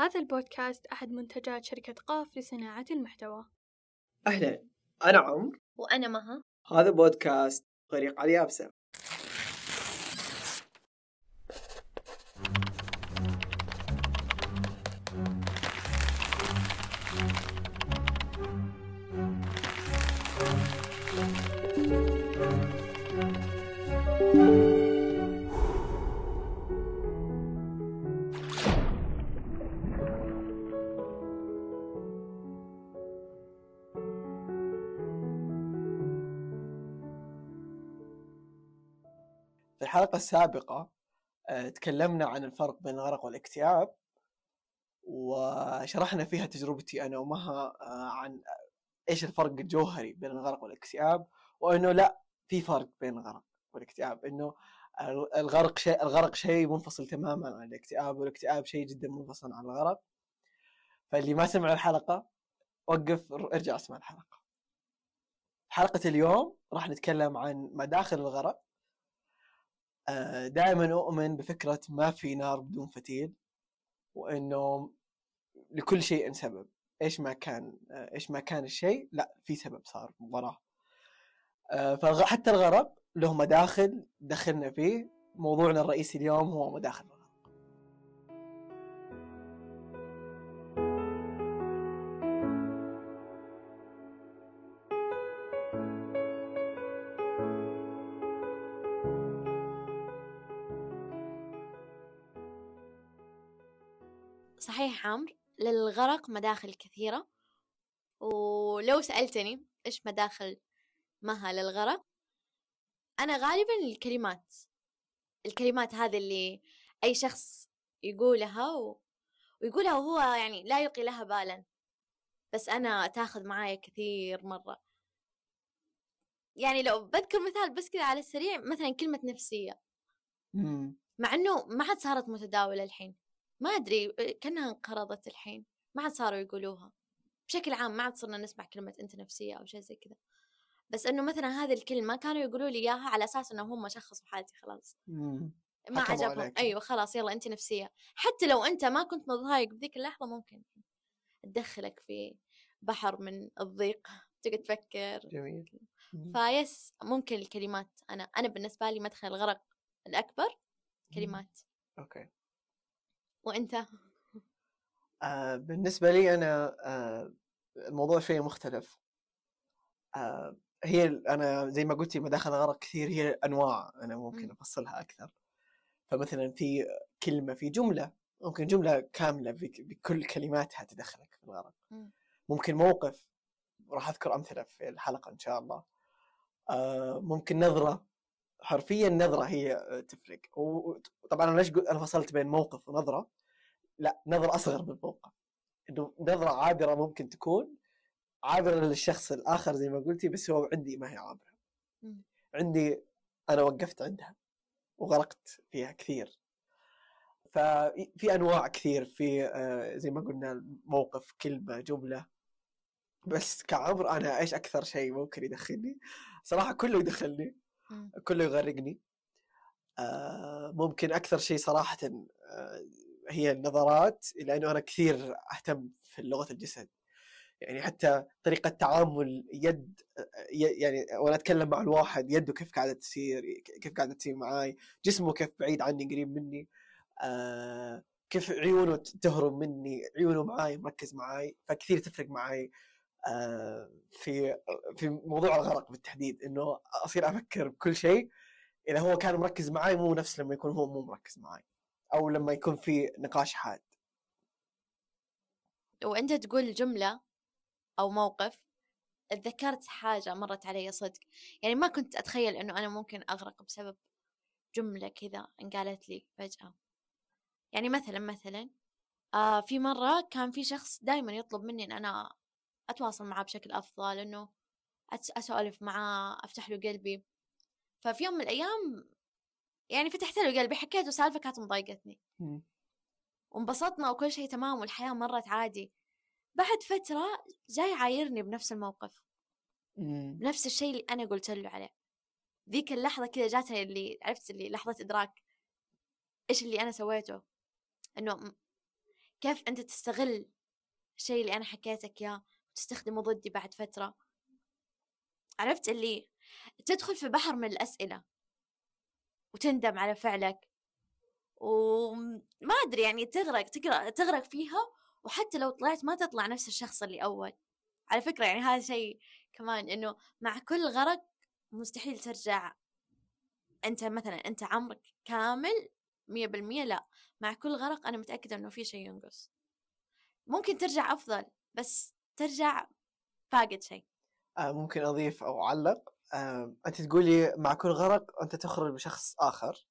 هذا البودكاست أحد منتجات شركة قاف لصناعة المحتوى. أهلا، أنا عمر وأنا مها. هذا بودكاست غريق على اليابسة. في الحلقة السابقة تكلمنا عن الفرق بين الغرق والاكتئاب، وشرحنا فيها تجربتي أنا ومها عن إيش الفرق الجوهري بين الغرق والاكتئاب، وإنه لا في فرق بين الغرق والاكتئاب، إنه الغرق شيء منفصل تماما عن الاكتئاب، والاكتئاب شيء جدا منفصل عن الغرق. فاللي ما سمع الحلقة وقف ارجع اسمع الحلقة. حلقة اليوم راح نتكلم عن مداخل الغرق. دائما أؤمن بفكرة ما في نار بدون فتيل، وإنه لكل شيء سبب. إيش ما كان الشيء، لا في سبب صار وراه. فحتى الغرق له مداخل دخلنا فيه. موضوعنا الرئيسي اليوم هو مداخل الغرق. صحيح عمر، للغرق مداخل كثيرة، ولو سألتني إيش مداخل مها للغرق، أنا غالباً الكلمات هذه اللي أي شخص يقولها ويقولها وهو يعني لا يلقي لها بالاً، بس أنا تاخذ معايا كثير مرة. يعني لو بذكر مثال بس كذا على السريع، مثلاً كلمة نفسية، مع أنه ما عاد صارت متداولة الحين، ما أدري كأنها انقرضت الحين، ما عاد صاروا يقولوها بشكل عام، ما عاد صرنا نسمع كلمة أنت نفسية أو شيء زي كذا. بس أنه مثلا هذه الكلمة كانوا يقولوا لي إياها على أساس أنه هم شخصوا حالتي خلاص، ما عجبهم، أيوة خلاص يلا أنت نفسية، حتى لو أنت ما كنت مضايق بذيك اللحظة ممكن تدخلك في بحر من الضيق، تقعد تفكر. جميل. فيس ممكن الكلمات، أنا بالنسبة لي مدخل الغرق الأكبر كلمات. أوكي، وأنت؟ بالنسبة لي أنا الموضوع شوية مختلف. هي أنا زي ما قلتي مداخل غرق كثير، هي أنواع أنا ممكن أفصلها أكثر. فمثلا في كلمة، في جملة، ممكن جملة كاملة بكل كلماتها تدخلك في الغرق. ممكن موقف، راح أذكر أمثلة في الحلقة إن شاء الله. ممكن نظرة، حرفيا نظرة هي تفرق. وطبعا أنا ليش أنا فصلت بين موقف ونظرة؟ لا، نظرة أصغر من الموقف، إنه نظرة عابرة ممكن تكون عابرة للشخص الآخر زي ما قلتي، بس هو عندي ما هي عابرة. عندي أنا وقفت عندها وغرقت فيها كثير. ففي أنواع كثير، في زي ما قلنا موقف، كلمة، جملة. بس كعمر أنا إيش أكثر شيء ممكن يدخلني؟ صراحة كله يدخلني، كله يغرقني. ممكن أكثر شيء صراحة هي النظرات، لأنه أنا كثير أهتم في لغة الجسد. يعني حتى طريقة تعامل يد، يعني وأنا أتكلم مع الواحد يده كيف قاعدة تسير، كيف قاعدة تسير معاي، جسمه كيف بعيد عني قريب مني، كيف عيونه تهرب مني، عيونه معاي مركز معاي. فكثير تفرق معاي في موضوع الغرق بالتحديد، إنه أصير أفكر بكل شيء. إذا هو كان مركز معاي مو نفس لما يكون هو مو مركز معاي، أو لما يكون في نقاش حاد. وأنت تقول جملة أو موقف، اتذكرت حاجة مرت علي صدق، يعني ما كنت أتخيل أنه أنا ممكن أغرق بسبب جملة كذا انقالت لي فجأة. يعني مثلا في مرة كان في شخص دايما يطلب مني أن أنا أتواصل معه بشكل أفضل، أنه أسولف معه، أفتح له قلبي. ففي يوم من الأيام يعني فتحت له قلبي، حكيت سالفة كانت مضايقتني، وانبسطنا وكل شيء تمام والحياة مرت عادي. بعد فترة جاي عايرني بنفس الموقف، بنفس الشيء اللي أنا قلت له عليه. ذيك اللحظة كذا جاتني اللي عرفت، اللي لحظة إدراك إيش اللي أنا سويته، إنه كيف أنت تستغل الشيء اللي أنا حكيتك ياه وتستخدمه ضدي بعد فترة. عرفت اللي تدخل في بحر من الأسئلة وتندم على فعلك وما أدري يعني تغرق فيها، وحتى لو طلعت ما تطلع نفس الشخص اللي أول. على فكرة يعني هذا شيء كمان، إنه مع كل غرق مستحيل ترجع أنت مثلا أنت عمرك كامل 100%. لا، مع كل غرق أنا متأكدة إنه في شيء ينقص. ممكن ترجع أفضل بس ترجع فاقد شيء. ممكن أضيف أو أعلق. أنت تقولي مع كل غرق أنت تخرج بشخص آخر.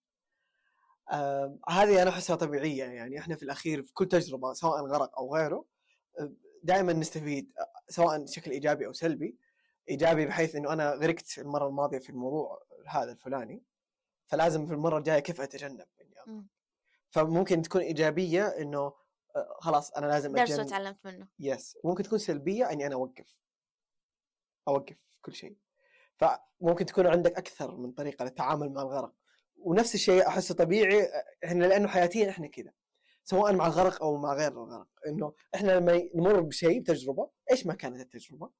هذه أنا أحسها طبيعية، يعني إحنا في الأخير في كل تجربة سواء غرق أو غيره دائما نستفيد، سواء بشكل إيجابي أو سلبي. إيجابي بحيث إنه أنا غرقت المرة الماضية في الموضوع هذا الفلاني، فلازم في المرة الجاية كيف أتجنب يعني. فممكن تكون إيجابية إنه خلاص أنا لازم أتجنب، درس تعلمت منه. يس. ممكن تكون سلبية إني أنا أوقف كل شيء. فممكن تكون عندك أكثر من طريقة للتعامل مع الغرق، ونفس الشيء أحسه طبيعي. إحنا لأنه حياتيا إحنا كذا، سواء مع الغرق أو مع غير الغرق، إنه إحنا لما نمر بشيء بتجربة إيش ما كانت التجربة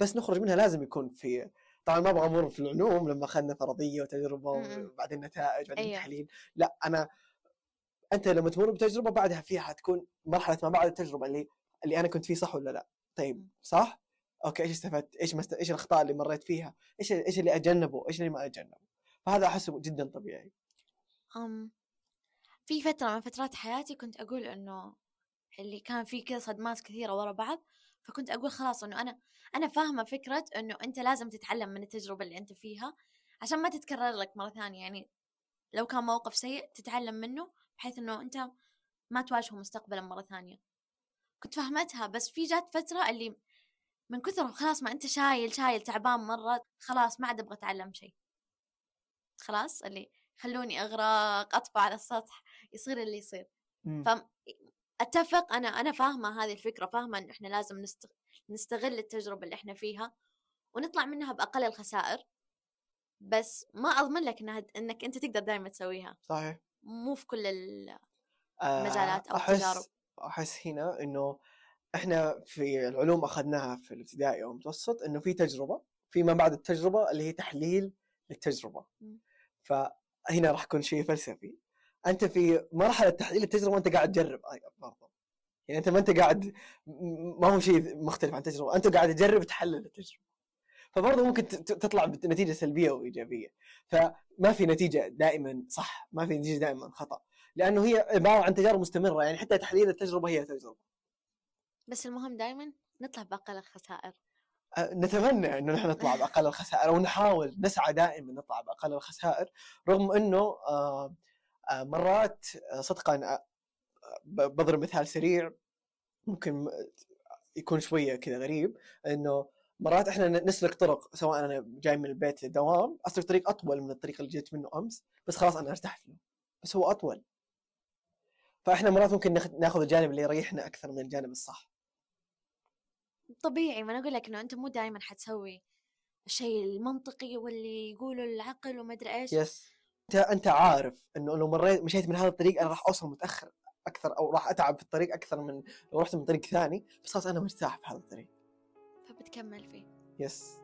بس نخرج منها لازم يكون في، طبعا ما أبغى أمر في العلوم لما أخذنا فرضية وتجربة وبعدين نتائج وبعدين تحليل. لا، أنت لما تمر بتجربة بعدها فيها حتكون مرحلة ما بعد التجربة اللي أنا كنت فيه صح ولا لا. طيب صح، أوكي، إيش استفدت، إيش الأخطاء اللي مريت فيها، إيش اللي أجنبه، إيش اللي ما أجنبه. فهذا أحسه جدا طبيعي. في فترة من فترات حياتي كنت أقول إنه اللي كان فيه كذا صدمات كثيرة ورا بعض، فكنت أقول خلاص إنه أنا فاهمة فكرة إنه أنت لازم تتعلم من التجربة اللي أنت فيها عشان ما تتكرر لك مرة ثانية. يعني لو كان موقف سيء تتعلم منه بحيث إنه أنت ما تواجهه مستقبلا مرة ثانية. كنت فهمتها، بس في جات فترة اللي من كثر خلاص ما أنت شايل تعبان مرة، خلاص ما عاد أبغى أتعلم شيء. خلاص اللي خلوني أغرق، أطفى على السطح، يصير اللي يصير. أتفق. أنا فاهمة هذه الفكرة، فاهمة إن إحنا لازم نستغل التجربة اللي إحنا فيها ونطلع منها بأقل الخسائر، بس ما أضمن لك إنك أنت تقدر دائما تسويها. صحيح، مو في كل المجالات أو التجارب. أحس هنا إنه إحنا في العلوم أخذناها في الابتدائي أو المتوسط، إنه في تجربة فيما بعد التجربة اللي هي تحليل للتجربة. فهنا راح يكون شيء فلسفي. أنت في مرحلة تحليل التجربة أنت قاعد تجرب برضه، يعني أنت ما أنت قاعد، ما هو شيء مختلف عن تجربة، أنت قاعد تجرب تحلل التجربة. فبرضه ممكن تطلع بنتيجة سلبية وإيجابية. فما في نتيجة دائما صح، ما في نتيجة دائما خطأ، لأنه هي عبارة عن تجارب مستمرة. يعني حتى تحليل التجربة هي تجربة، بس المهم دائما نطلع بأقل الخسائر. نتمنى إنه نحن نطلع بأقل الخسائر، ونحاول نسعى دائما نطلع بأقل الخسائر، رغم إنه مرات صدقاً بضرب مثال سريع ممكن يكون شوية كذا غريب، إنه مرات إحنا نسلك طرق، سواء أنا جاي من البيت للدوام أسلك طريق أطول من الطريق اللي جيت منه أمس، بس خلاص أنا ارتحت له بس هو أطول. فإحنا مرات ممكن ناخذ الجانب اللي يريحنا أكثر من الجانب الصح. طبيعي، ما أنا أقول لك إنه أنت مو دائماً حتسوي الشيء المنطقي واللي يقوله العقل وما أدري إيش. يس. أنت عارف إنه لو مريت مشيت من هذا الطريق أنا راح أوصل متأخر أكثر، أو راح أتعب في الطريق أكثر من لو رحت من طريق ثاني، بس خلاص أنا مرتاح في هذا الطريق فبتكمل فيه. يس.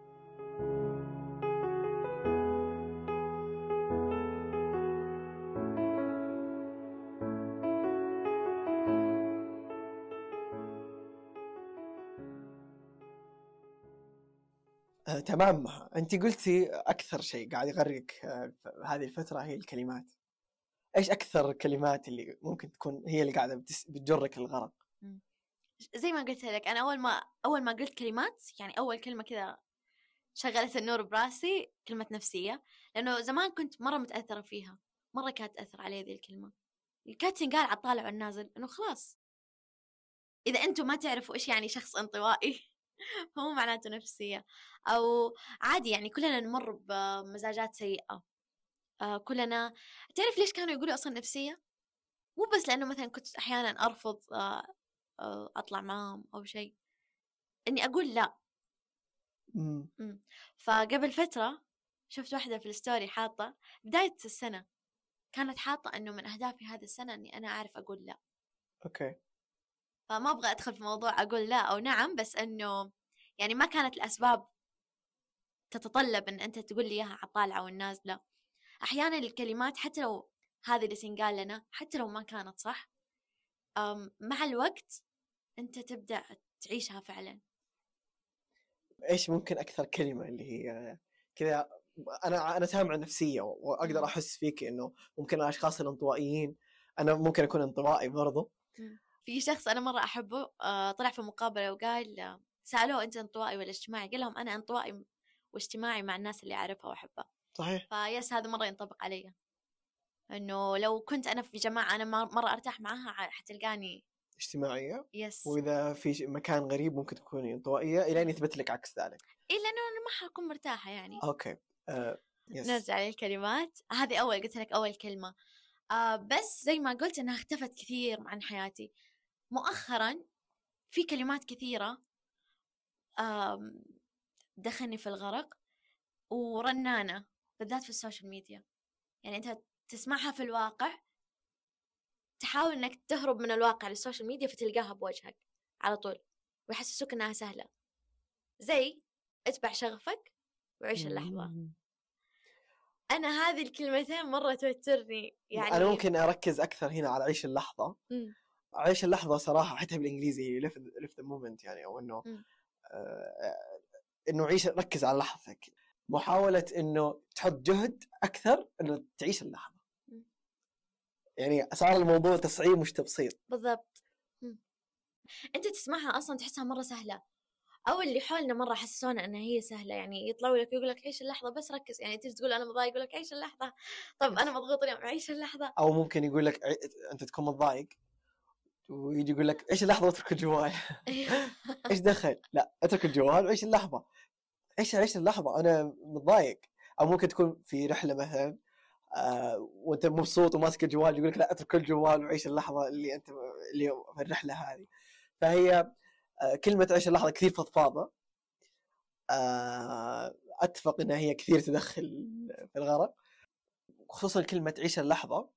تمام. أنت قلتي أكثر شيء قاعد يغرقك هذه الفترة هي الكلمات. إيش أكثر الكلمات اللي ممكن تكون هي اللي قاعدة بتجرك الغرق؟ زي ما قلت لك، أنا أول ما قلت كلمات، يعني أول كلمة كذا شغلت النور براسي كلمة نفسية، لأنه زمان كنت مرة متأثرة فيها، مرة كانت تأثر علي ذي الكلمة اللي كانت تنقال على الطالع والنازل، إنه خلاص إذا أنتم ما تعرفوا إيش يعني شخص انطوائي هو معناته نفسية. أو عادي يعني كلنا نمر بمزاجات سيئة، كلنا. تعرف ليش كانوا يقولوا أصلا نفسية؟ مو بس لأنه مثلا كنت أحيانا أرفض أطلع معهم أو شيء، أني أقول لا. فقبل فترة شفت واحدة في الستوري حاطة بداية السنة، كانت حاطة أنه من أهدافي هذه السنة أني أنا أعرف أقول لا. أوكي. فما أبغى أدخل في موضوع أقول لا أو نعم، بس أنه يعني ما كانت الأسباب تتطلب أن أنت تقول لي إياها عطالعة والنازلة. أحيانا الكلمات حتى لو هذه اللي سنقال لنا حتى لو ما كانت صح، مع الوقت أنت تبدأ تعيشها فعلا. إيش ممكن أكثر كلمة اللي هي كذا أنا سامع نفسية وأقدر أحس فيك إنه ممكن الأشخاص الانطوائيين، أنا ممكن أكون انطوائي برضو. في شخص أنا مرة أحبه طلع في مقابلة وقال، سألوه أنت انطوائي ولا اجتماعي؟ قال لهم أنا انطوائي واجتماعي مع الناس اللي أعرفها وأحبها. صحيح. فيس هذا مرة ينطبق علي، إنه لو كنت أنا في جماعة أنا مرة أرتاح معها حتلقاني اجتماعية. يس. وإذا في مكان غريب ممكن تكوني انطوائية إلى أن يثبت لك عكس ذلك. إلا إنه أنا ما حكون مرتاحة يعني. أوكي. يس. نرجع للكلمات هذه. أول قلت لك أول كلمة، بس زي ما قلت أنها اختفت كثير عن حياتي مؤخرا. في كلمات كثيرة، دخلني في الغرق، ورنانة بالذات في السوشيال ميديا. يعني أنت تسمعها في الواقع، تحاول أنك تهرب من الواقع للسوشيال ميديا فتلقاها بوجهك على طول ويحسسوك أنها سهلة. زي اتبع شغفك وعيش اللحظة. أنا هذه الكلمتين مرة توترني. يعني أنا ممكن أركز أكثر هنا على عيش اللحظة. عيش اللحظة صراحة حتى بالإنجليزي live the moment، يعني أو إنه إنه عيش، ركز على لحظتك، محاولة إنه تحط جهد أكثر إنه تعيش اللحظة. يعني صار الموضوع تصعيب مش تبسيط. بالضبط. أنت تسمعها أصلاً تحسها مرة سهلة، أو اللي حولنا مرة حسسونا أنها هي سهلة. يعني يطلعوا لك يقول لك عيش اللحظة بس ركز، يعني تيجي تقول أنا مضايق يقول لك عيش اللحظة. طب أنا مضغوط اليوم عيش اللحظة. أو ممكن يقول لك أنت تكون مضايق ويجي يقول لك عيش اللحظة واترك الجوال. إيش دخل؟ لا، اترك الجوال وعيش اللحظة. عيش اللحظة، أنا مضايق. أو ممكن تكون في رحلة مثلا وأنت مبسوط وماسك الجوال، يقول لك لا اترك الجوال وعيش اللحظة اللي أنت اللي في الرحلة هذه. فهي كلمة عيش اللحظة كثير فضفاضة. أتفق أنها هي كثير تدخل في الغرق، خصوصا كلمة عيش اللحظة.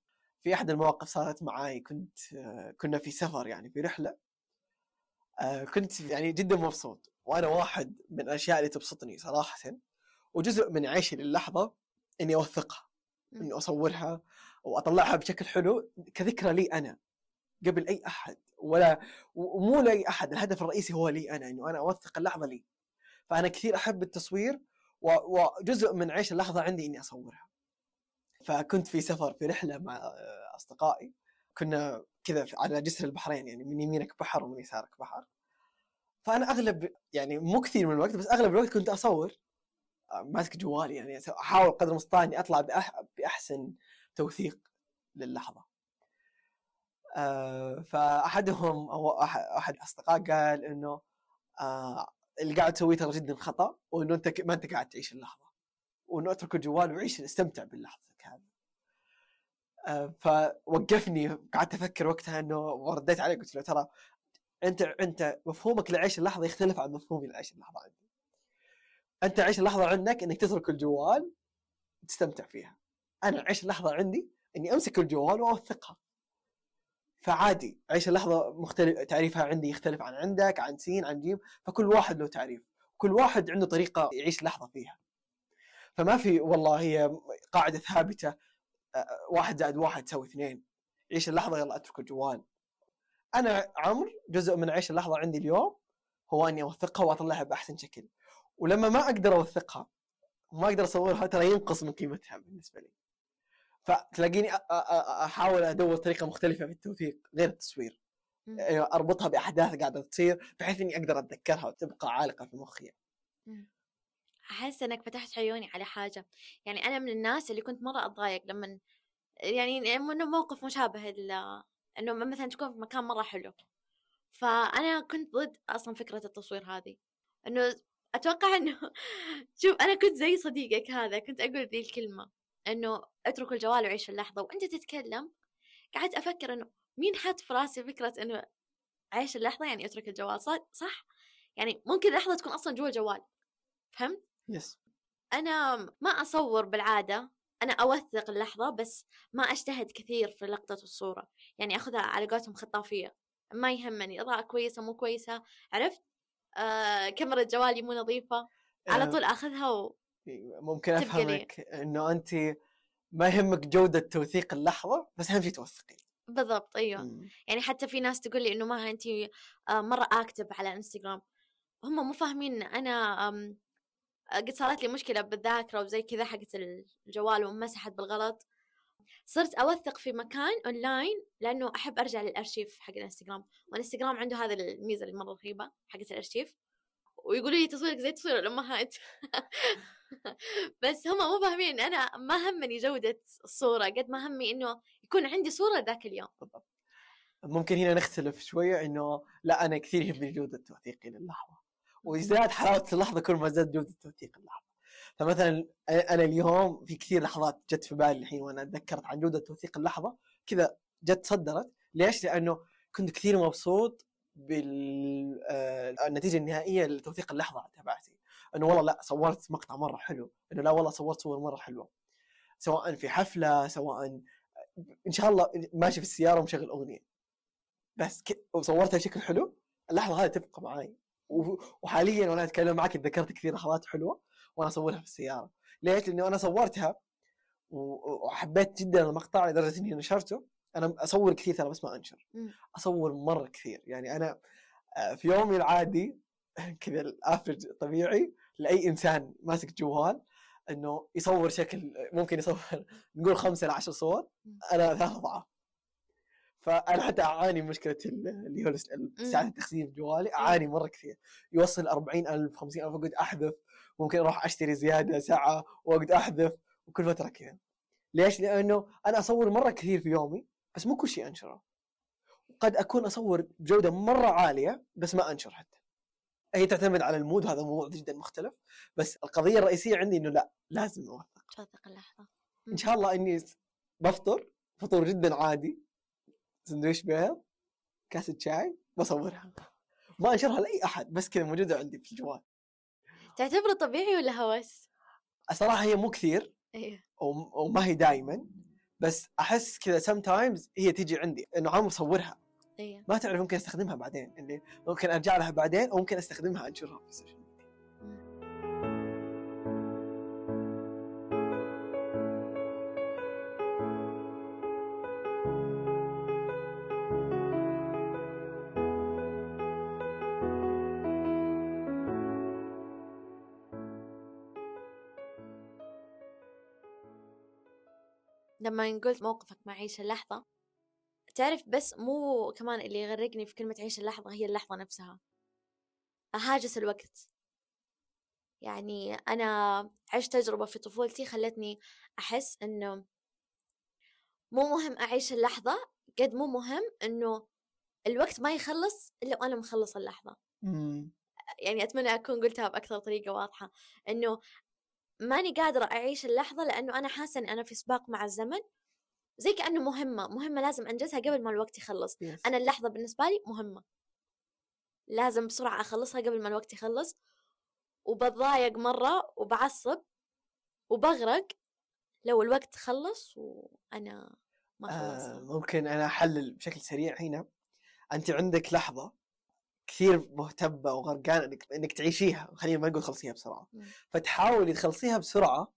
في أحد المواقف صارت معاي، كنا في سفر، يعني في رحلة، كنت يعني جدا مبسوط، وأنا واحد من الأشياء اللي تبسطني صراحة وجزء من عيشي للحظة إني أوثقها، إني أصورها وأطلعها بشكل حلو كذكرى لي أنا قبل أي أحد، ولا مو لأي أحد. الهدف الرئيسي هو لي أنا، إنه أنا أوثق اللحظة لي. فأنا كثير أحب التصوير، وجزء من عيش اللحظة عندي إني أصورها. فكنت في سفر في رحلة مع أصدقائي، كنا كذا على جسر البحرين، يعني من يمينك بحر ومن يسارك بحر. فأنا أغلب، يعني مو كثير من الوقت، بس أغلب الوقت كنت أصور ماسك جوالي، يعني أحاول قدر المستطاع إني أطلع بأحسن توثيق للحظة. فأحدهم أو أحد أصدقاء قال إنه اللي قاعد تسويه ترى جدا خطأ، وإنه أنت ما أنت قاعد تعيش اللحظة، وإنه أترك الجوال وعيش استمتع باللحظة هذه. فوقفني، قعدت أفكر وقتها، إنه ورديت عليه قلت له ترى أنت مفهومك لعيش اللحظة يختلف عن مفهومي لعيش اللحظة عندي. أنت عيش اللحظة عندك إنك تترك الجوال تستمتع فيها، أنا عيش اللحظة عندي إني أمسك الجوال وأوثقها. فعادي، عيش اللحظة مختلف، تعريفها عندي يختلف عن عندك، عن سين، عن جيم. فكل واحد له تعريف، كل واحد عنده طريقة يعيش لحظة فيها. فما في والله هي قاعدة ثابتة، 1+1=2. عيش اللحظة يلا أترك الجوال. أنا عمر، جزء من عيش اللحظة عندي اليوم هو أني أوثقها وأطلعها بأحسن شكل، ولما ما أقدر أوثقها وما أقدر أصورها ترى ينقص من قيمتها بالنسبة لي. فتلاقيني أحاول أدور طريقة مختلفة في التوثيق غير التصوير، أربطها بأحداث قاعدة تصير بحيث أني أقدر أتذكرها وتبقى عالقة في مخي. أحس أنك فتحت عيوني على حاجة. يعني أنا من الناس اللي كنت مرة أتضايق لما يعني إنه موقف مشابه، إنه مثلا تكون في مكان مرة حلو، فأنا كنت ضد أصلا فكرة التصوير هذه. إنه أتوقع إنه شوف، أنا كنت زي صديقك هذا، كنت أقول ذي الكلمة إنه أترك الجوال وعيش اللحظة، وأنت تتكلم قعدت أفكر إنه مين حط في راسي فكرة إنه عيش اللحظة يعني أترك الجوال. صح، يعني ممكن اللحظة تكون أصلا جوا الجوال. فهمت؟ Yes. أنا ما أصور بالعادة، أنا أوثق اللحظة بس ما أجتهد كثير في لقطة الصورة، يعني أخذها على قولتهم خطافية، ما يهمني اضاءه كويسه مو كويسه، عرفت؟ كاميرا جوالي مو نظيفه، على طول اخذها ممكن افهمك انه انت ما يهمك جوده توثيق اللحظه، بس اهم شيء توثقي. بالضبط، ايوه. يعني حتى في ناس تقول لي انه مها انت مره اكتب على انستغرام، هم مو فاهمين انا قد صارت لي مشكله بالذاكره وزي كذا حقت الجوال ومسحت بالغلط، صرت اوثق في مكان اونلاين لانه احب ارجع للارشيف حق الانستغرام، والانستغرام عنده هذا الميزه المره رهيبه حقت الارشيف، ويقولوا لي تصويرك زي تصوير الامهات بس هم مو فاهمين، انا ما همني جوده الصوره قد ما همي انه يكون عندي صوره ذاك اليوم. بالضبط. ممكن هنا نختلف شويه انه لا، انا كثير يهمني جوده توثيقي للحظه، ويزداد حلاوه اللحظه كل ما زاد جوده توثيق اللحظه. فمثلا انا اليوم في كثير لحظات جت في بالي الحين وانا اتذكرت عن جوده توثيق اللحظه كذا، جت صدرت. ليش؟ لانه كنت كثير مبسوط بالنتيجه النهائيه لتوثيق اللحظه تبعتي، انه والله لا صورت مقطع مره حلو، انه لا والله صورت صور مره حلوه، سواء في حفله، سواء ان شاء الله ماشي في السياره ومشغل اغنيه بس وصورتها بشكل حلو. اللحظه هذه تبقى معي، وحاليا وانا اتكلم معك تذكرت كثير لحظات حلوه وانا اصورها في السياره. ليش؟ لانه انا صورتها وحبيت جدا المقطع لدرجه اني نشرته. انا اصور كثير ترى بس ما انشر، اصور مره كثير. يعني انا في يومي العادي كذا الافرج الطبيعي لاي انسان ماسك جوال انه يصور شكل، ممكن يصور نقول 5-10 صور، انا 3 أضعاف. فانا حتى اعاني من مشكله اللي هو ساعه التخزين في جوالي، اعاني مره كثير، يوصل 40,000 50,000. اقعد احذف، ممكن اروح اشتري زياده ساعه واقعد احذف، وكل فتره كذا. ليش؟ لانه انا اصور مره كثير في يومي بس مو كل شيء انشره. قد اكون اصور بجوده مره عاليه بس ما انشر حتى. هي تعتمد على المود، هذا موضوع جدا مختلف، بس القضيه الرئيسيه عندي انه لا، لازم اوثق توثيق اللحظه. ان شاء الله اني بفطر فطور جدا عادي، سندويش بيض، كاسه شاي، بصورها ما انشرها لاي احد، بس كذا موجوده عندي في الجوال. تعتبره طبيعي ولا هوس؟ الصراحه هي مو كثير، ايوه، وما هي دائما، بس احس كذا سم تايمز هي تيجي عندي انه عم اصورها، ايوه، ما تعرف ممكن استخدمها بعدين، اللي ممكن ارجع لها بعدين، او ممكن استخدمها انشرها في السوشيال ميديا. لما قلت موقفك مع عيش اللحظة، تعرف بس مو كمان اللي يغرقني في كلمة عيش اللحظة هي اللحظة نفسها، هاجس الوقت. يعني أنا عشت تجربة في طفولتي خلتني أحس أنه مو مهم أعيش اللحظة قد مو مهم أنه الوقت ما يخلص إلا وأنا مخلص اللحظة. يعني أتمنى أكون قلتها بأكثر طريقة واضحة، أنه ماني قادرة أعيش اللحظة لأنه أنا حاسة أن أنا في سباق مع الزمن، زي كأنه مهمة لازم أنجزها قبل ما الوقت يخلص. yes. أنا اللحظة بالنسبة لي مهمة، لازم بسرعة أخلصها قبل ما الوقت يخلص، وبضايق مرة وبعصب وبغرق لو الوقت خلص وأنا ما خلصت. ممكن أنا أحلل بشكل سريع هنا. أنت عندك لحظة كثير مهتبة وغرقانة إنك تعيشيها، خلينا ما نقول خلصيها بسرعة، فتحاولي تخلصيها بسرعة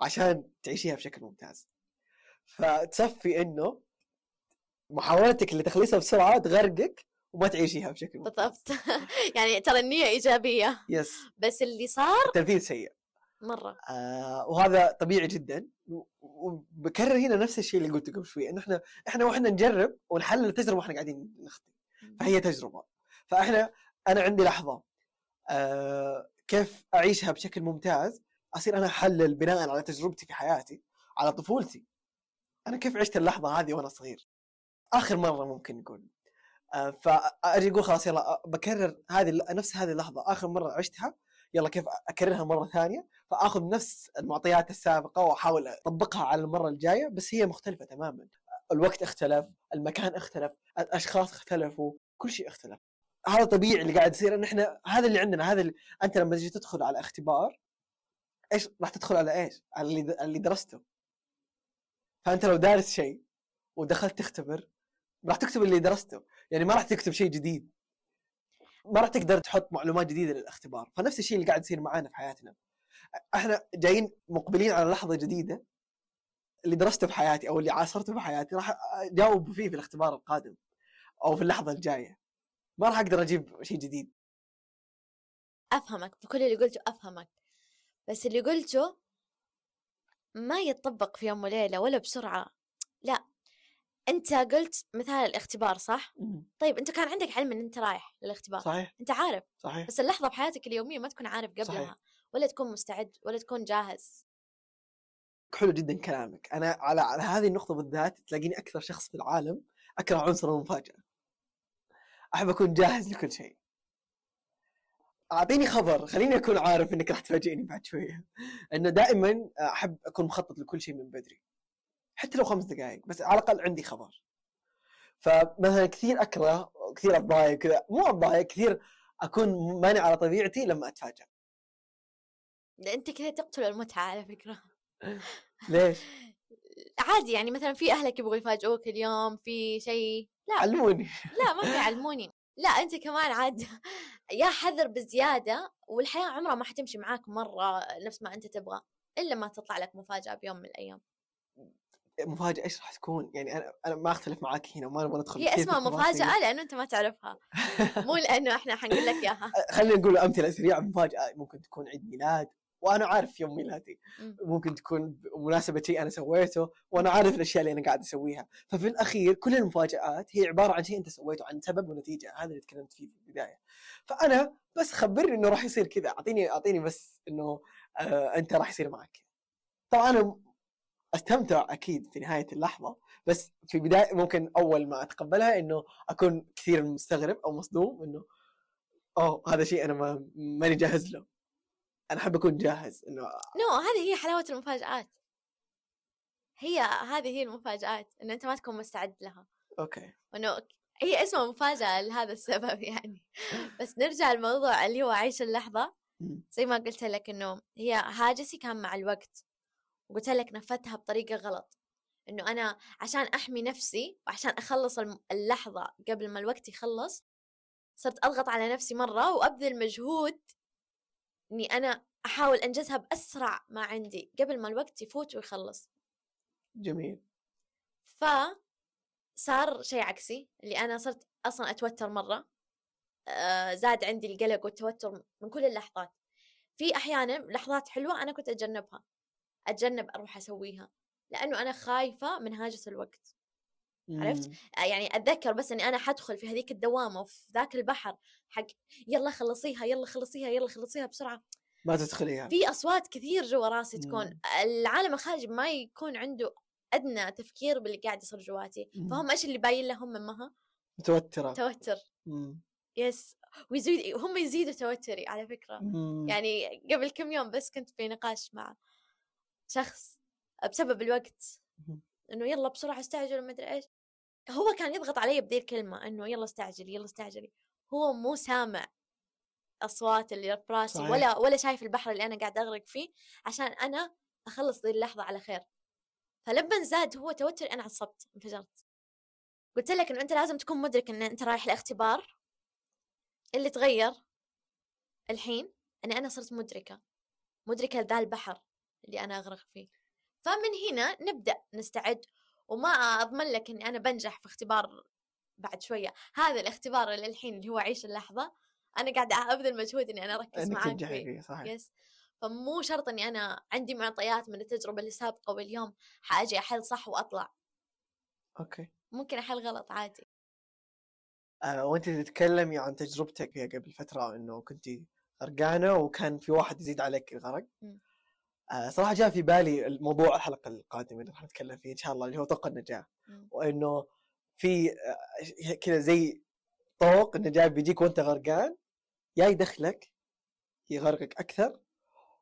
عشان تعيشيها بشكل ممتاز. فتصفي إنه محاولتك اللي تخلصها بسرعة تغرقك وما تعيشيها بشكل ممتاز. بالضبط. يعني ترى النية إيجابية، يس، بس اللي صار التنفيذ سيء مرة. وهذا طبيعي جدا، وبكرر هنا نفس الشيء اللي قلته قبل شوي، إنه إحنا وإحنا نجرب ونحلل التجربة وإحنا قاعدين نخطي، فهي تجربة. فاحنا انا عندي لحظه كيف اعيشها بشكل ممتاز، اصير انا احلل بناء على تجربتي في حياتي، على طفولتي، انا كيف عشت اللحظه هذه وانا صغير اخر مره ممكن نقول. فاجي اقول خلاص يلا بكرر هذه نفس هذه اللحظه اخر مره عشتها، يلا كيف اكررها مره ثانيه، فاخذ نفس المعطيات السابقه واحاول اطبقها على المره الجايه، بس هي مختلفه تماما. الوقت اختلف، المكان اختلف، الاشخاص اختلفوا، كل شيء اختلف. هذا طبيعي اللي قاعد يصير، ان احنا هذا اللي عندنا، هذا اللي انت لما تجي تدخل على اختبار ايش راح تدخل على ايش؟ على اللي درسته. فانت لو دارس شيء ودخلت تختبر راح تكتب اللي درسته، يعني ما راح تكتب شيء جديد، ما راح تقدر تحط معلومات جديده للاختبار. فنفس الشيء اللي قاعد يصير معانا في حياتنا، احنا جايين مقبلين على لحظه جديده اللي درسته في حياتي او اللي عاصرته في حياتي راح اجاوب فيه في الاختبار القادم او في اللحظه الجايه، ما راح اقدر اجيب شيء جديد. افهمك بكل اللي قلته، افهمك، بس اللي قلته ما يتطبق في يوم وليله ولا بسرعه. لا، انت قلت مثال الاختبار صح؟ طيب انت كان عندك علم ان انت رايح للاختبار، صحيح. انت عارف، صحيح. بس اللحظه بحياتك اليوميه ما تكون عارف قبلها، صحيح. ولا تكون مستعد ولا تكون جاهز. حلو جدا كلامك. انا على هذه النقطه بالذات تلاقيني اكثر شخص في العالم اكره عنصر المفاجاه. احب اكون جاهز لكل شيء. اعطيني خبر، خليني اكون عارف انك راح تفاجئني بعد شويه. انه دائما احب اكون مخطط لكل شيء من بدري، حتى لو 5 دقائق، بس على الاقل عندي خبر. فمثلا كثير اكره، كثير اتضايق كذا، مو اتضايق، كثير اكون ماني على طبيعتي لما اتفاجئ. انت كذا تقتل المتعه على فكره. ليش؟ عادي يعني، مثلا في اهلك يبغوا يفاجئوك اليوم في شيء، لا علموني. لا ما بيعلموني. لا انت كمان عادي، يا حذر بزياده، والحياه عمرها ما حتمشي معاك مره نفس ما انت تبغى الا ما تطلع لك مفاجاه بيوم من الايام. مفاجاه ايش راح تكون؟ يعني انا ما اختلف معاك هنا، وما نبغى ندخل هي اسمها مفاجاه لانه انت ما تعرفها، مو لانه احنا حنقول لك اياها. خلينا نقول امثله سريعه. مفاجاه ممكن تكون عيد ميلاد وانا عارف يوم ميلادي، ممكن تكون مناسبه شيء انا سويته وانا عارف الاشياء اللي انا قاعد اسويها. ففي الاخير كل المفاجات هي عباره عن شيء انت سويته، عن سبب ونتيجه، هذا اللي تكلمت فيه في البدايه. فانا بس خبرني انه راح يصير كذا، اعطيني بس انه انت راح يصير معك. طبعا انا استمتع اكيد في نهايه اللحظه، بس في بدايه ممكن اول ما اتقبلها انه اكون كثير مستغرب او مصدوم انه هذا شيء انا ماني جاهز له. انا احب اكون جاهز انه هذه هي حلاوه المفاجات، هذه هي المفاجات، ان انت ما تكون مستعد لها. اوكي، وانه هي اسمها مفاجاه لهذا السبب يعني. بس نرجع للموضوع اللي هو عيش اللحظه. زي ما قلت لك انه هي هاجسي كان مع الوقت، وقلت لك نفذتها بطريقه غلط، انه انا عشان احمي نفسي وعشان اخلص اللحظه قبل ما الوقت يخلص، صرت اضغط على نفسي مره وابذل مجهود إني أنا أحاول أنجزها بأسرع ما عندي قبل ما الوقت يفوت ويخلص. جميل. فصار شيء عكسي، اللي أنا صرت أصلا أتوتر مرة، زاد عندي القلق والتوتر من كل اللحظات. في أحيانا لحظات حلوة أنا كنت أتجنب أروح أسويها لأنه أنا خايفة من هاجس الوقت. عرفت؟ يعني أتذكر بس أني أنا حدخل في هذيك الدوامة وفي ذاك البحر حق يلا خلصيها بسرعة، ما تدخليها. في أصوات كثير جوا راسي تكون العالم الخارجي ما يكون عنده أدنى تفكير باللي قاعد يصير جواتي. فهم إيش اللي باين لهم من مها؟ متوترة. توتر. يس، وهم يزيدوا توتري على فكرة. يعني قبل كم يوم بس كنت في نقاش مع شخص بسبب الوقت، انه يلا بسرعه استعجل وما ادري ايش. هو كان يضغط علي بذي الكلمه انه يلا استعجلي. هو مو سامع اصوات اللي في راسي ولا شايف البحر اللي انا قاعد اغرق فيه عشان انا اخلص ذي اللحظه على خير. فلما زاد هو توتر انا عصبت، انفجرت. قلت لك انه انت لازم تكون مدرك ان انت رايح لاختبار. اللي تغير الحين ان انا صرت مدركه لذا البحر اللي انا اغرق فيه. فمن هنا نبدأ نستعد، وما أضمن لك أني أنا بنجح في اختبار بعد شوية. هذا الاختبار اللي الحين اللي هو عيش اللحظة أنا قاعدة أبذل مجهود أني أنا أركز معاك فيه، صحيح. يس. فمو شرط أني أنا عندي معطيات من التجربة السابقة واليوم حاجي أحل صح وأطلع. أوكي. ممكن أحل غلط عادي. وأنت تتكلمي عن تجربتك يا قبل فترة أنه كنت غرقانة وكان في واحد يزيد عليك الغرق. صراحة جاء في بالي الموضوع الحلقة القادمة اللي راح نتكلم فيه إن شاء الله، اللي هو طوق النجاة، وإنه في كذا زي طوق النجاة بيجيك وأنت غرقان، يا يدخلك يغرقك أكثر،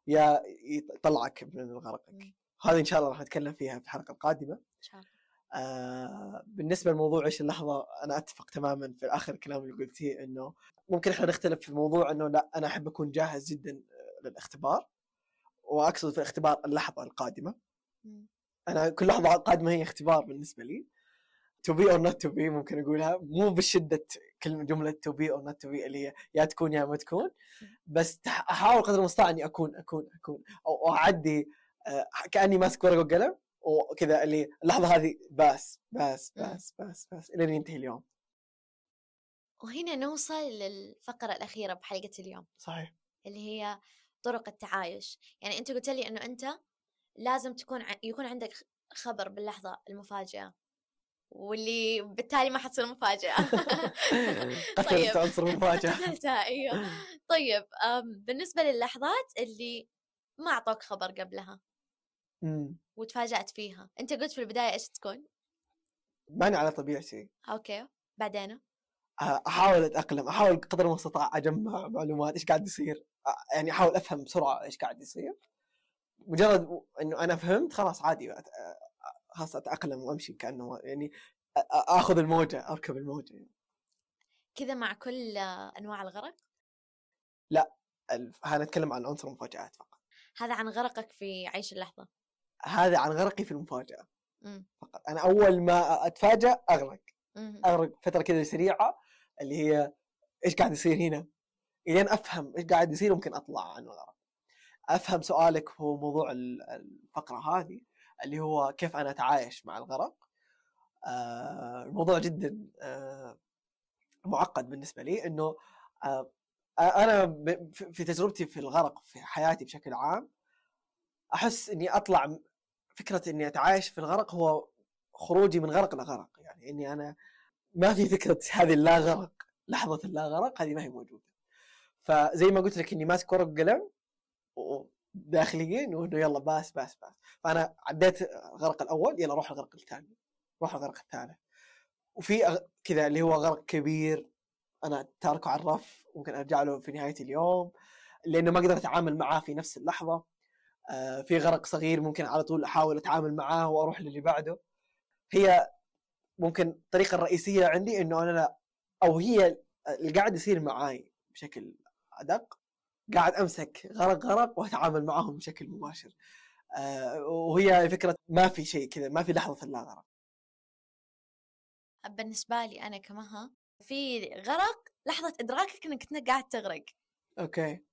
يا يطلعك من غرقك. هذا إن شاء الله راح نتكلم فيها في الحلقة القادمة إن شاء الله. بالنسبة لموضوع عيش اللحظة أنا أتفق تماماً في آخر الكلام اللي قلتيه، إنه ممكن إحنا نختلف في الموضوع، إنه لا، أنا أحب أكون جاهز جداً للاختبار، وأقصد في اختبار اللحظة القادمة. أنا كل لحظة قادمة هي اختبار بالنسبة لي. to be or not to be ممكن أقولها، مو بشدة كلمة جملة to be or not to be اللي هي يا تكون يا ما تكون، بس أحاول قدر المستطاع إني أكون أو أعدي كأني ماسك ورقة وقلم وكذا اللي اللحظة هذه بس إلى ينتهي اليوم. وهنا نوصل للفقرة الأخيرة بحلقة اليوم. صحيح. اللي هي طرق التعايش. يعني أنت قلت لي إنه أنت لازم يكون عندك خبر باللحظة المفاجئة، واللي بالتالي ما حتصير مفاجأة. قتلت عنصر مفاجأة. قتلتها، أيوه. طيب بالنسبة للحظات اللي ما أعطوك خبر قبلها وتفاجأت فيها، أنت قلت في البداية إيش تكون؟ ماني على طبيعتي. أوكي، بعدين؟ أحاول أتأقلم، أحاول قدر المستطاع أجمع معلومات إيش قاعد يصير، يعني أحاول أفهم بسرعة إيش قاعد يصير. مجرد إنه أنا فهمت خلاص عادي، خلاص أتأقلم وأمشي كأنه يعني أخذ الموجة، أركب الموجة يعني. كذا مع كل أنواع الغرق؟ لا، هنتكلم عن عنصر المفاجآت فقط. هذا عن غرقك في عيش اللحظة. هذا عن غرقي في المفاجأة فقط. أنا أول ما أتفاجأ أغرق فترة كذا سريعة اللي هي إيش قاعد يصير هنا، إلين أفهم إيش قاعد يصير وممكن أطلع عنه الغرق. أفهم سؤالك هو موضوع الفقرة هذه اللي هو كيف أنا أتعايش مع الغرق. الموضوع جدا معقد بالنسبة لي، إنه أنا في تجربتي في الغرق في حياتي بشكل عام أحس إني أطلع فكرة إني أتعايش في الغرق هو خروجي من غرق لغرق، يعني إني أنا ما في فكرة هذه اللا غرق، لحظة اللا غرق هذه ما هي موجودة. فزي ما قلت لك إني ماسك ورق قلم وداخليين وإنه يلا باس. فأنا عديت غرق الأول، يلا روح الغرق الثاني، روح الغرق الثالث، وفي كذا اللي هو غرق كبير أنا تاركه على الرف ممكن أرجع له في نهاية اليوم لأنه ما قدرت أتعامل معاه في نفس اللحظة. في غرق صغير ممكن على طول أحاول أتعامل معاه وأروح للي بعده. هي ممكن الطريقة الرئيسية عندي إنه أنا أو هي اللي قاعد يصير معاي بشكل أدق، قاعد أمسك غرق وأتعامل معهم بشكل مباشر. وهي فكرة ما في شيء كذا، ما في لحظة اللا غرق. بالنسبة لي أنا كمها في غرق لحظة إدراكك إنك كنت قاعد تغرق. أوكي.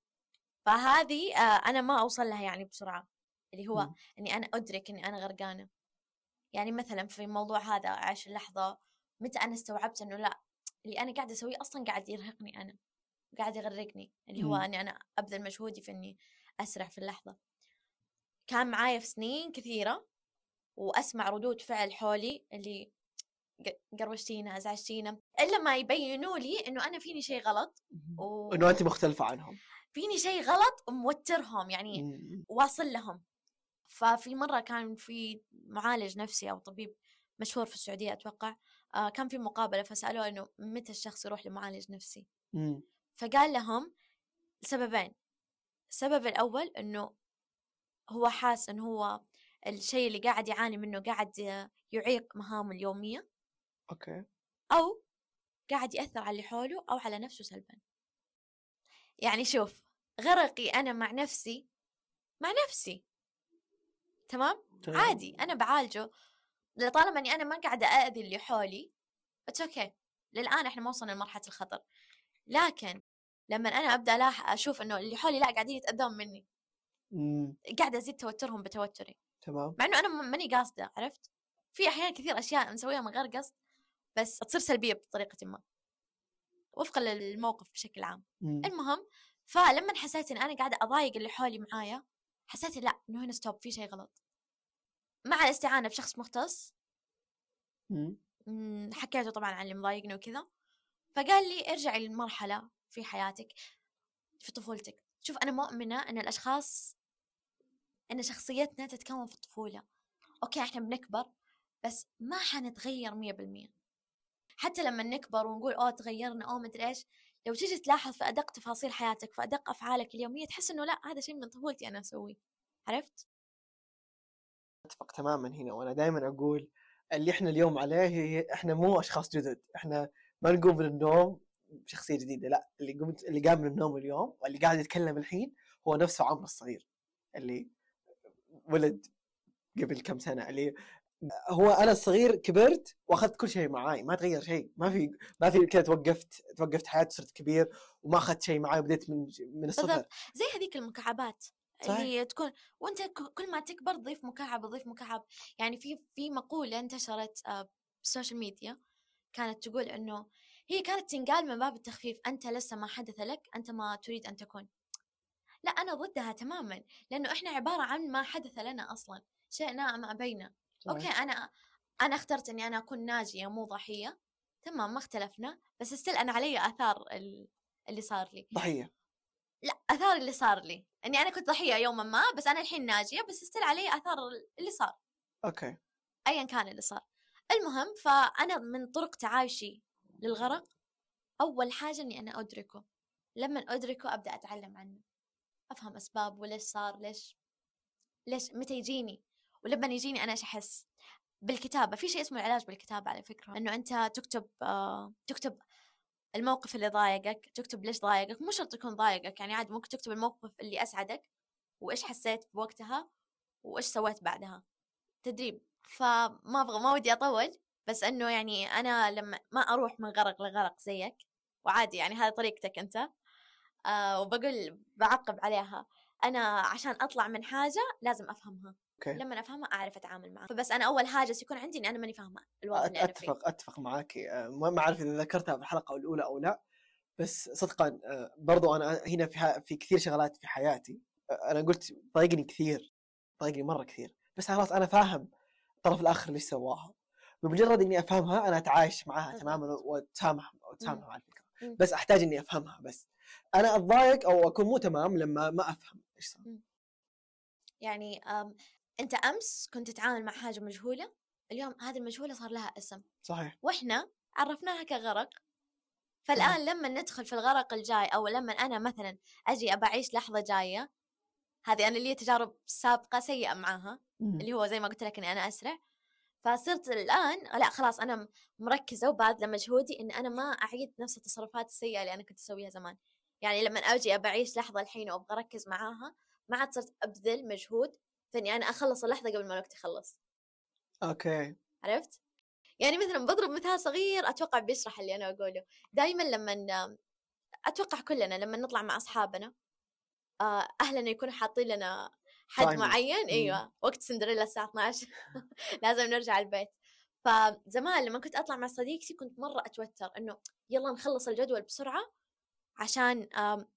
فهذه أنا ما أوصل لها يعني بسرعة، اللي هو إني أنا أدرك إني أنا غرقانة. يعني مثلا في موضوع هذا عيش اللحظة، متى أنا استوعبت إنه لا، اللي أنا قاعدة أسويه أصلا قاعد يرهقني، أنا قاعد يغرقني، اللي هو إني أنا أبذل مجهودي في إني أسرع في اللحظة. كان معايا في سنين كثيرة وأسمع ردود فعل حولي اللي قروشتينا، أزعجتينا، إلا ما يبينوا لي إنه أنا فيني شيء غلط إنه أنت مختلفة عنهم، فيني شيء غلط وموترهم، يعني واصل لهم. ففي مرة كان في معالج نفسي أو طبيب مشهور في السعودية أتوقع، كان في مقابلة فسألوه إنه متى الشخص يروح لمعالج نفسي، فقال لهم سببين. السبب الأول إنه هو حاس إنه هو الشيء اللي قاعد يعاني منه قاعد يعيق مهامه اليومية، أوكي، أو قاعد يأثر على اللي حوله أو على نفسه سلبا. يعني شوف، غرقي أنا مع نفسي تمام. عادي، أنا بعالجه لطالما أني أنا ما قاعدة أأذي اللي حولي، أوكي، للآن إحنا ما وصلنا لمرحلة الخطر. لكن لما أنا أبدأ أشوف أنه اللي حولي لا قاعدين يتأذون مني، قاعدة أزيد توترهم بتوتري، تمام، مع أنه أنا ماني قاصدة. عرفت؟ في أحيان كثير أشياء نسويها من غير قصد بس تصير سلبية بطريقة ما وفقا للموقف بشكل عام. المهم، فلما حسيت إن أنا قاعدة أضايق اللي حولي معايا، حسيت لا، إنه هنا ستوب، في شيء غلط. مع الاستعانة بشخص مختص، حكيته طبعا عن اللي مضايقني وكذا، فقال لي ارجعي للمرحلة في حياتك في طفولتك. شوف، أنا مؤمنة أن الأشخاص، أن شخصيتنا تتكون في الطفولة. أوكي، إحنا بنكبر بس ما حنتغير 100%. حتى لما نكبر ونقول تغيرنا مدري إيش، لو تيجي تلاحظ في أدق تفاصيل حياتك، في أدق أفعالك اليومية، تحس إنه لا، هذا شيء من طفولتي أنا أسويه. عرفت؟ أتفق تماماً هنا. وأنا دائماً أقول اللي إحنا اليوم عليه، إحنا مو أشخاص جدد، إحنا ما نقوم من النوم بشخصية جديدة، لا، اللي قام من النوم اليوم واللي قاعد يتكلم الحين هو نفسه عمره الصغير اللي ولد قبل كم سنة، اللي هو انا صغير كبرت واخذت كل شيء معاي، ما تغير شيء، ما في كذا، توقفت حياتي، صرت كبير وما اخذت شيء معاي، بديت من الصفر. زي هذيك المكعبات اللي تكون وانت كل ما تكبر تضيف مكعب. يعني في مقولة انتشرت بالسوشيال ميديا كانت تقول انه هي كانت تنقال من باب التخفيف، انت لسه ما حدث لك، انت ما تريد ان تكون. لا، انا ضدها تماما، لانه احنا عبارة عن ما حدث لنا اصلا، شيء ناعم بينا. اوكي، انا اخترت اني انا اكون ناجية مو ضحية، تمام، ما اختلفنا، بس استل انا علي اثار اللي صار لي. ضحية؟ لا، اثار اللي صار لي، اني انا كنت ضحية يوما ما، بس انا الحين ناجية، بس استل علي اثار اللي صار. اوكي، ايا كان اللي صار. المهم، فانا من طرق تعايشي للغرق اول حاجة اني انا ادركه، لما ادركه ابدا اتعلم عنه، افهم اسباب وليش صار، ليش متى يجيني، ولما يجيني أنا إيش أحس. بالكتابة، في شيء اسمه العلاج بالكتابة على فكرة، إنه أنت تكتب الموقف اللي ضايقك، تكتب ليش ضايقك، مو شرط يكون ضايقك، يعني عاد ممكن تكتب الموقف اللي أسعدك وإيش حسيت بوقتها وإيش سويت بعدها. تدريب. ما ودي أطول، بس إنه يعني أنا لما ما أروح من غرق لغرق زيك، وعادي يعني هذه طريقتك أنت، وبقول بعقب عليها، أنا عشان أطلع من حاجة لازم أفهمها. Okay. لما أفهمها أعرف أتعامل معها. فبس أنا أول حاجة يكون عندي إن أنا ماني فاهمة الوضع اللي أنا فيه. أتفق معاك، ما أعرف إذا ذكرتها بالحلقة الأولى أو لا، بس صدقا برضو أنا هنا في كثير شغلات في حياتي أنا قلت ضايقني مرة كثير، بس خلاص أنا فاهم الطرف الآخر ليش سواها، بمجرد إني أفهمها أنا أتعايش معها تماما وأتسامح على الفكرة، بس أحتاج إني أفهمها. بس أنا أتضايق أو أكون مو تمام لما ما أفهم إيش صار. يعني أنت أمس كنت تتعامل مع حاجة مجهولة، اليوم هذه المجهولة صار لها اسم. صحيح. وإحنا عرفناها كغرق، فالآن لما ندخل في الغرق الجاي، أو لما أنا مثلا أجي أعيش لحظة جاية، هذه أنا لي تجارب سابقة سيئة معاها، اللي هو زي ما قلت لك إني أنا أسرع، فصرت الآن لا خلاص أنا مركزة وباذلة مجهودي إن أنا ما أعيد نفس التصرفات السيئة اللي أنا كنت أسويها زمان. يعني لما أجي أعيش لحظة الحين وأبغى أركز معاها، ما عاد صرت أبذل مجهود فاني انا اخلص اللحظه قبل ما الوقت يخلص. اوكي، عرفت؟ يعني مثلا بضرب مثال صغير اتوقع بيشرح اللي انا اقوله. دائما لما اتوقع كلنا لما نطلع مع اصحابنا اهلنا يكونوا حاطين لنا حد معين، ايوه، وقت سندريلا الساعه 12 لازم نرجع البيت. فزمان لما كنت اطلع مع صديقتي كنت مره اتوتر انه يلا نخلص الجدول بسرعه عشان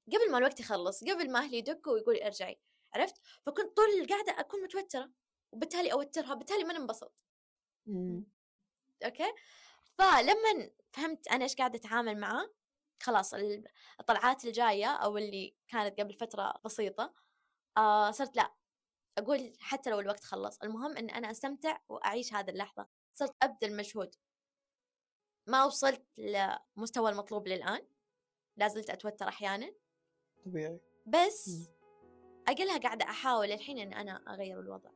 قبل ما الوقت يخلص، قبل ما اهلي يدقوا ويقول ارجعي، عرفت؟ فكنت طول القعدة أكون متوترة، وبالتالي أوترها، بالتالي ما ننبسط. أوكي؟ فلما فهمت أنا إيش قاعدة أتعامل معه، خلاص الطلعات الجاية أو اللي كانت قبل فترة بسيطة صرت لا أقول حتى لو الوقت خلص، المهم إن أنا أستمتع وأعيش هذه اللحظة. صرت أبذل مجهود، ما وصلت لمستوى المطلوب للآن، لازلت أتوتر أحيانا طبيعي، بس أقلها قاعدة أحاول الحين أن أنا أغير الوضع.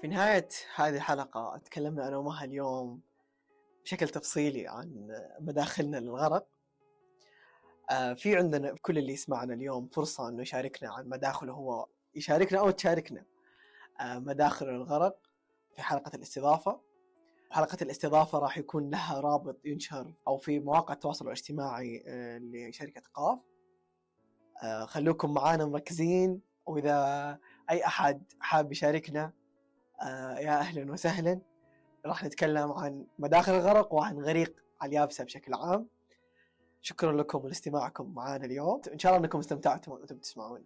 في نهاية هذه الحلقة تكلمنا أنا ومها اليوم بشكل تفصيلي عن مداخلنا للغرق. في عندنا كل اللي يسمعنا اليوم فرصة أنه يشاركنا عن مداخله، هو يشاركنا أو تشاركنا مداخله للغرق في حلقة الاستضافة. حلقة الاستضافة راح يكون لها رابط ينشر أو في مواقع التواصل الاجتماعي لشركة قاف. خلوكم معانا مركزين، وإذا أي أحد حاب يشاركنا يا أهلا وسهلا. راح نتكلم عن مداخل الغرق وعن غريق على اليابسة بشكل عام. شكرا لكم لاستماعكم معنا اليوم، إن شاء الله أنكم استمتعتم وأنتم تسمعونا.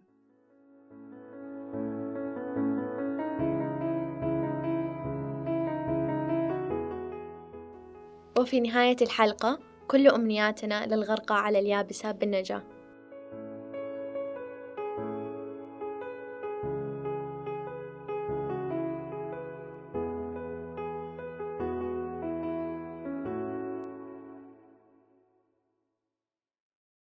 وفي نهاية الحلقة كل أمنياتنا للغرقة على اليابسة بالنجاة.